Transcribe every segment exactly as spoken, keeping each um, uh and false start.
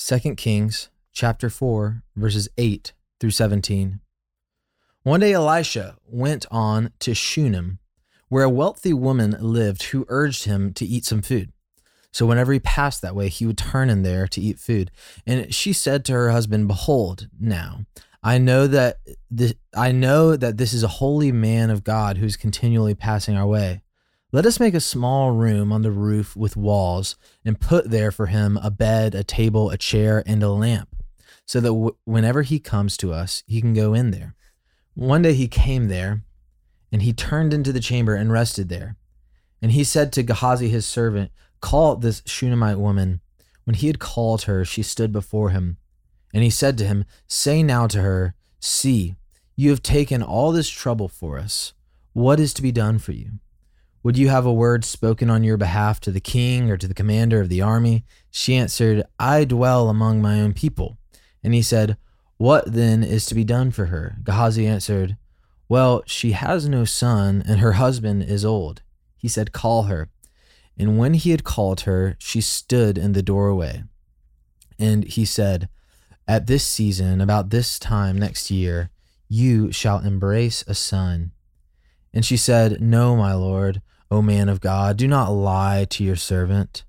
Second Kings chapter four, verses eight through seventeen. One day Elisha went on to Shunem, where a wealthy woman lived who urged him to eat some food. So whenever he passed that way, he would turn in there to eat food. And she said to her husband, "Behold, now I know that this, I know that this is a holy man of God who is continually passing our way. Let us make a small room on the roof with walls and put there for him a bed, a table, a chair, and a lamp, so that w- whenever he comes to us, he can go in there." One day he came there, and he turned into the chamber and rested there. And he said to Gehazi his servant, "Call this Shunammite woman." When he had called her, she stood before him. And he said to him, "Say now to her, 'See, you have taken all this trouble for us. What is to be done for you? Would you have a word spoken on your behalf to the king or to the commander of the army?" She answered, "I dwell among my own people." And he said, "What then is to be done for her?" Gehazi answered, "Well, she has no son, and her husband is old." He said, "Call her." And when he had called her, she stood in the doorway. And he said, "At this season, about this time next year, you shall embrace a son." And she said, "No, my lord, O man of God, do not lie to your servant."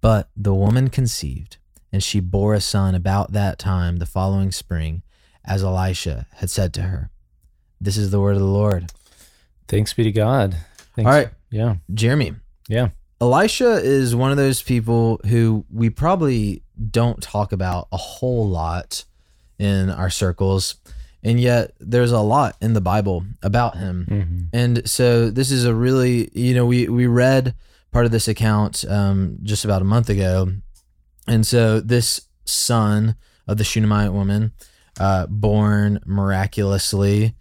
But the woman conceived, and she bore a son about that time the following spring, as Elisha had said to her. This is the word of the Lord. Thanks be to God. Thanks. All right. Yeah. Jeremy. Yeah. Elisha is one of those people who we probably don't talk about a whole lot in our circles, and yet there's a lot in the Bible about him. Mm-hmm. And so this is a really, you know, we, we read part of this account um, just about a month ago. And so this son of the Shunammite woman, uh, born miraculously,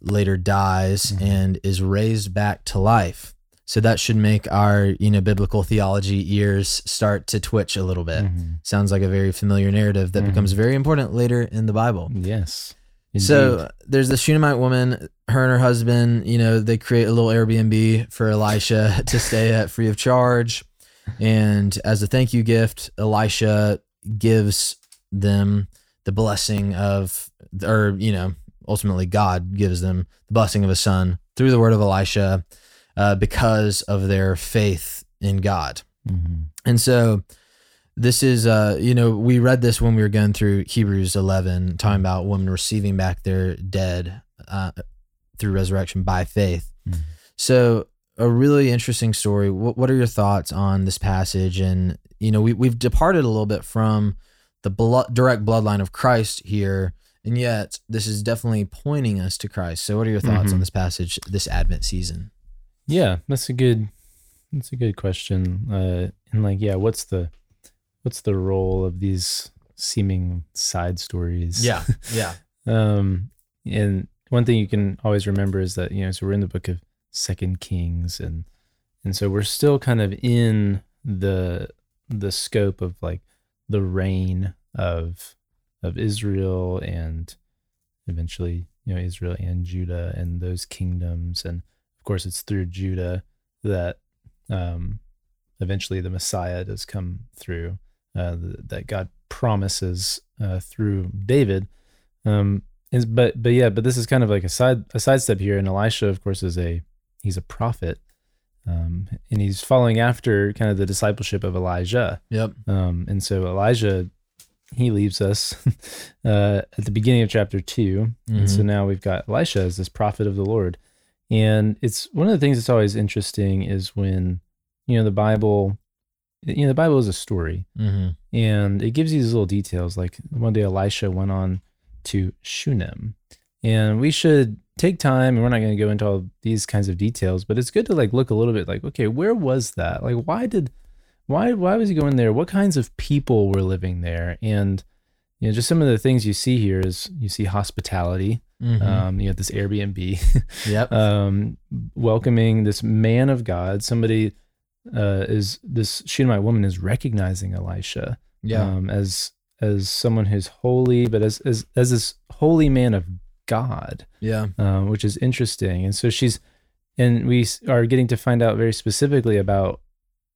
later dies mm-hmm. and is raised back to life. So that should make our, you know, biblical theology ears start to twitch a little bit. Mm-hmm. Sounds like a very familiar narrative that mm-hmm. becomes very important later in the Bible. Yes. Indeed. So there's the Shunammite woman, her and her husband, you know, they create a little Airbnb for Elisha to stay at free of charge. And as a thank you gift, Elisha gives them the blessing of, or, you know, ultimately God gives them the blessing of a son through the word of Elisha, Uh, because of their faith in God. Mm-hmm. And so this is, uh, you know, we read this when we were going through Hebrews eleven, talking about women receiving back their dead uh, through resurrection by faith. Mm-hmm. So a really interesting story. What, what are your thoughts on this passage? And, you know, we, we've departed a little bit from the blood, direct bloodline of Christ here, and yet this is definitely pointing us to Christ. So what are your thoughts mm-hmm. on this passage this Advent season? Yeah, that's a good, that's a good question. Uh, and like, yeah, what's the, what's the role of these seeming side stories? Yeah, yeah. um, and one thing you can always remember is that, you know, so we're in the book of Second Kings, and and so we're still kind of in the the scope of like the reign of of Israel, and eventually, you know, Israel and Judah and those kingdoms. And of course, it's through Judah that um, eventually the Messiah does come through, uh, the, that God promises uh, through David. Um, is, but but yeah, but this is kind of like a side a sidestep here. And Elisha, of course, is a he's a prophet, um, and he's following after kind of the discipleship of Elijah. Yep. Um, and so Elijah, he leaves us uh, at the beginning of chapter two, mm-hmm. and so now we've got Elisha as this prophet of the Lord. And it's one of the things that's always interesting is when, you know, the Bible, you know, the Bible is a story mm-hmm. and it gives you these little details. Like one day Elisha went on to Shunem, and we should take time, and we're not going to go into all these kinds of details, but it's good to like look a little bit like, okay, where was that? Like, why did, why, why was he going there? What kinds of people were living there? And, you know, just some of the things you see here is you see hospitality. Mm-hmm. Um, you have this Airbnb, yep. um, welcoming this man of God. Somebody uh, is this Shunammite woman is recognizing Elisha, yeah. um, as as someone who's holy, but as as as this holy man of God, yeah, um, which is interesting. And so she's, and we are getting to find out very specifically about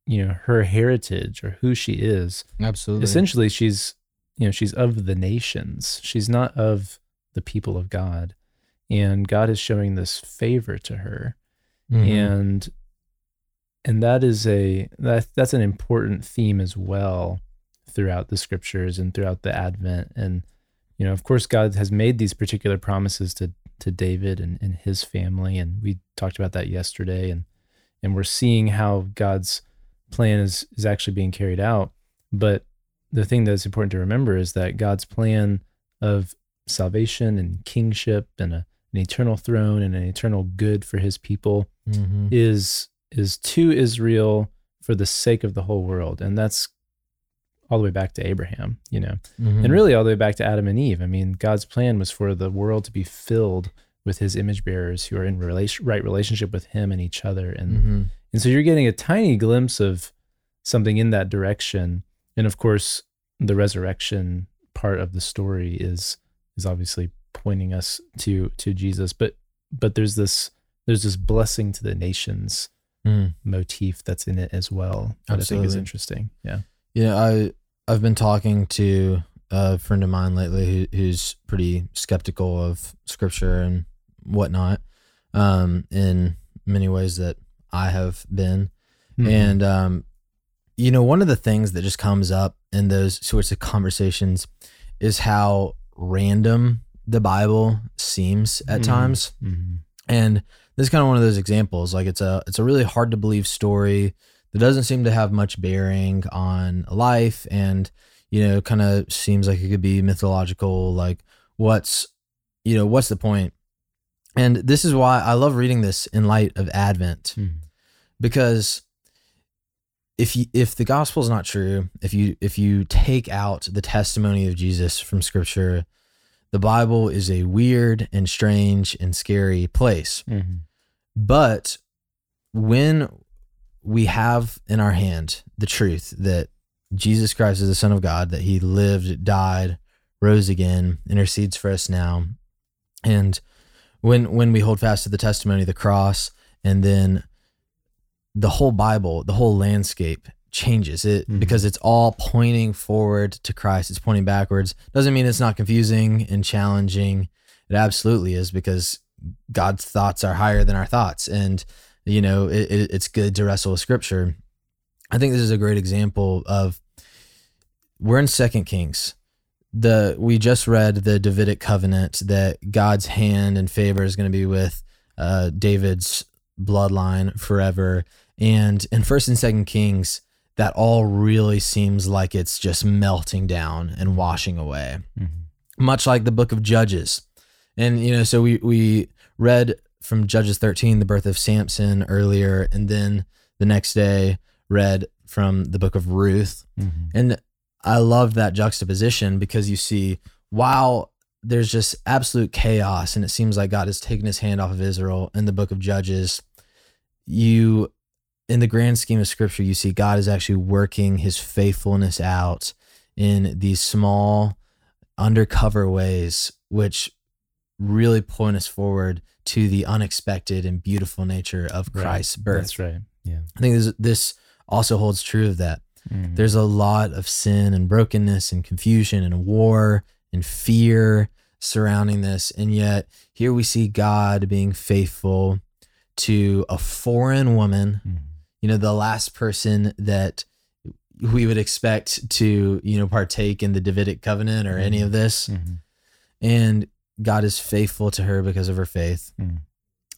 you know, her heritage or who she is. Absolutely. Essentially, she's, you know, she's of the nations. She's not of the people of God. And God is showing this favor to her. Mm-hmm. And and that is a, that, that's an important theme as well throughout the scriptures and throughout the Advent. And, you know, of course, God has made these particular promises to to David and, and his family. And we talked about that yesterday. And and we're seeing how God's plan is, is actually being carried out. But the thing that's important to remember is that God's plan of salvation and kingship and a, an eternal throne and an eternal good for his people mm-hmm. is is to Israel for the sake of the whole world. And that's all the way back to Abraham, you know, mm-hmm. and really all the way back to Adam and Eve. I mean, God's plan was for the world to be filled with his image bearers who are in relation, right relationship with him and each other. And mm-hmm. and so you're getting a tiny glimpse of something in that direction. And of course, the resurrection part of the story is is obviously pointing us to to Jesus. But but there's this there's this blessing to the nations mm. motif that's in it as well. That Absolutely. I think is interesting. Yeah. Yeah, I I've been talking to a friend of mine lately who, who's pretty skeptical of scripture and whatnot, um, in many ways that I have been, mm-hmm. and um, you know, one of the things that just comes up in those sorts of conversations is how random the Bible seems at mm-hmm. times, mm-hmm. and this is kind of one of those examples. Like it's a it's a really hard to believe story. It doesn't seem to have much bearing on life, and, you know, kind of seems like it could be mythological. Like what's, you know, what's the point? And this is why I love reading this in light of Advent, mm-hmm. because if you, if the gospel is not true, if you, if you take out the testimony of Jesus from scripture, the Bible is a weird and strange and scary place. Mm-hmm. But when we have in our hand the truth that Jesus Christ is the Son of God, that he lived, died, rose again, intercedes for us now. And when when we hold fast to the testimony of the cross, and then the whole Bible, the whole landscape changes it mm-hmm. because it's all pointing forward to Christ. It's pointing backwards. Doesn't mean it's not confusing and challenging. It absolutely is, because God's thoughts are higher than our thoughts. And you know, it, it, it's good to wrestle with scripture. I think this is a great example of, we're in Second Kings. The, we just read the Davidic covenant that God's hand and favor is going to be with uh, David's bloodline forever. And in First and Second Kings, that all really seems like it's just melting down and washing away, mm-hmm. much like the book of Judges. And, you know, so we, we read from Judges thirteen, the birth of Samson earlier, and then the next day read from the book of Ruth. Mm-hmm. And I loved that juxtaposition, because you see, while there's just absolute chaos and it seems like God has taken his hand off of Israel in the book of Judges, you, in the grand scheme of scripture, you see God is actually working his faithfulness out in these small undercover ways, which really point us forward to the unexpected and beautiful nature of Christ's right. birth. That's right. Yeah. I think this, this also holds true of that. Mm-hmm. There's a lot of sin and brokenness and confusion and war and fear surrounding this. And yet here we see God being faithful to a foreign woman, mm-hmm. you know, the last person that we would expect to, you know, partake in the Davidic covenant or mm-hmm. any of this. Mm-hmm. And God is faithful to her because of her faith. Mm.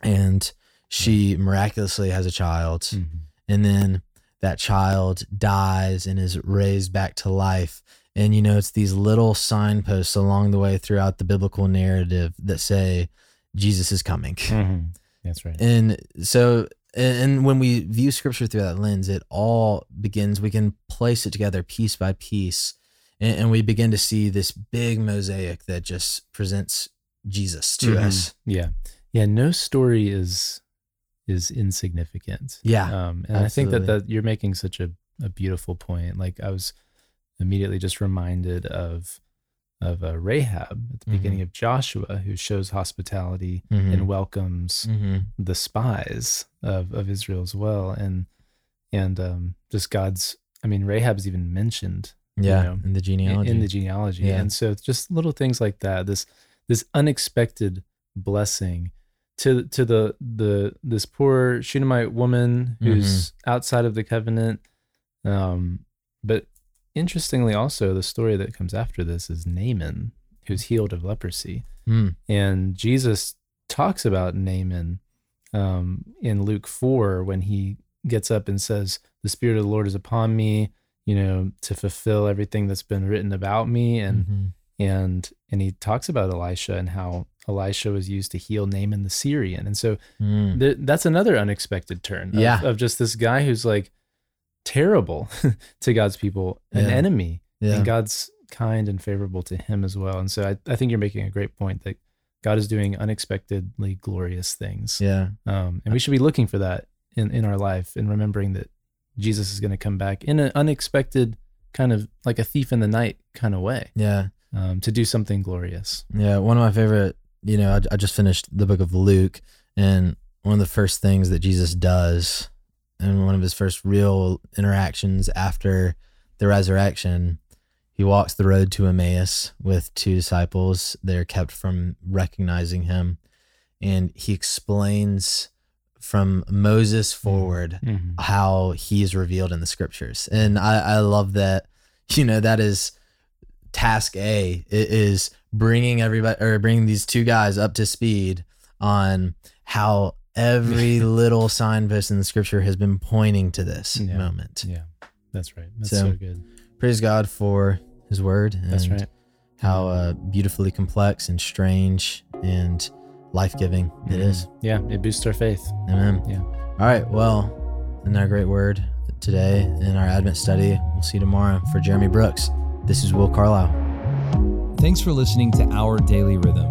And she miraculously has a child. Mm-hmm. And then that child dies and is raised back to life. And, you know, it's these little signposts along the way throughout the biblical narrative that say, Jesus is coming. Mm-hmm. That's right. And so, and when we view scripture through that lens, it all begins, we can place it together piece by piece. And we begin to see this big mosaic that just presents Jesus to mm-hmm. us. Yeah. Yeah. No story is, is insignificant. Yeah. Um, and absolutely. I think that, that you're making such a, a beautiful point. Like I was immediately just reminded of, of uh, Rahab at the mm-hmm. beginning of Joshua, who shows hospitality mm-hmm. and welcomes mm-hmm. the spies of, of Israel as well. And, And um, just God's, I mean, Rahab's even mentioned, yeah, you know, in the genealogy, in, in the genealogy. Yeah. And so just little things like that, this, this unexpected blessing to, to the, the, this poor Shunammite woman who's mm-hmm. outside of the covenant. Um, but interestingly also the story that comes after this is Naaman, who's healed of leprosy. Mm. And Jesus talks about Naaman, um, in Luke four, when he gets up and says, the Spirit of the Lord is upon me, you know, to fulfill everything that's been written about me. And, mm-hmm. and, and he talks about Elisha and how Elisha was used to heal Naaman the Syrian. And so mm. th- that's another unexpected turn of, yeah. of just this guy who's like terrible to God's people, an yeah. enemy, yeah. and God's kind and favorable to him as well. And so I, I think you're making a great point that God is doing unexpectedly glorious things. Yeah. Um, and we should be looking for that in, in our life and remembering that Jesus is going to come back in an unexpected kind of like a thief in the night kind of way. Yeah. Um, to do something glorious. Yeah. One of my favorite, you know, I, I just finished the book of Luke, and one of the first things that Jesus does and one of his first real interactions after the resurrection, he walks the road to Emmaus with two disciples. They're kept from recognizing him. And he explains from Moses forward mm-hmm. how he is revealed in the scriptures. And I, I love that, you know, that is task A. It is bringing everybody or bringing these two guys up to speed on how every little signpost in the scripture has been pointing to this yeah. moment. Yeah, that's right. That's so, so good. Praise God for his word and that's right. how uh, beautifully complex and strange and life-giving mm-hmm. it is. Yeah, it boosts our faith. Amen. Yeah. All right. Well, in our great word today, in our Advent study, we'll see you tomorrow. For Jeremy Brooks, this is Will Carlisle. Thanks for listening to Our Daily Rhythm.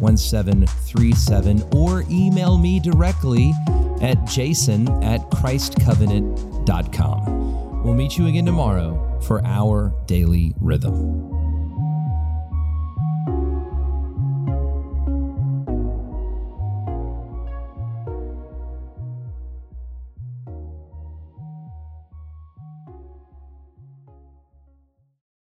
one seven three seven, or email me directly at jason at christcovenant dot com. We'll meet you again tomorrow for Our Daily Rhythm.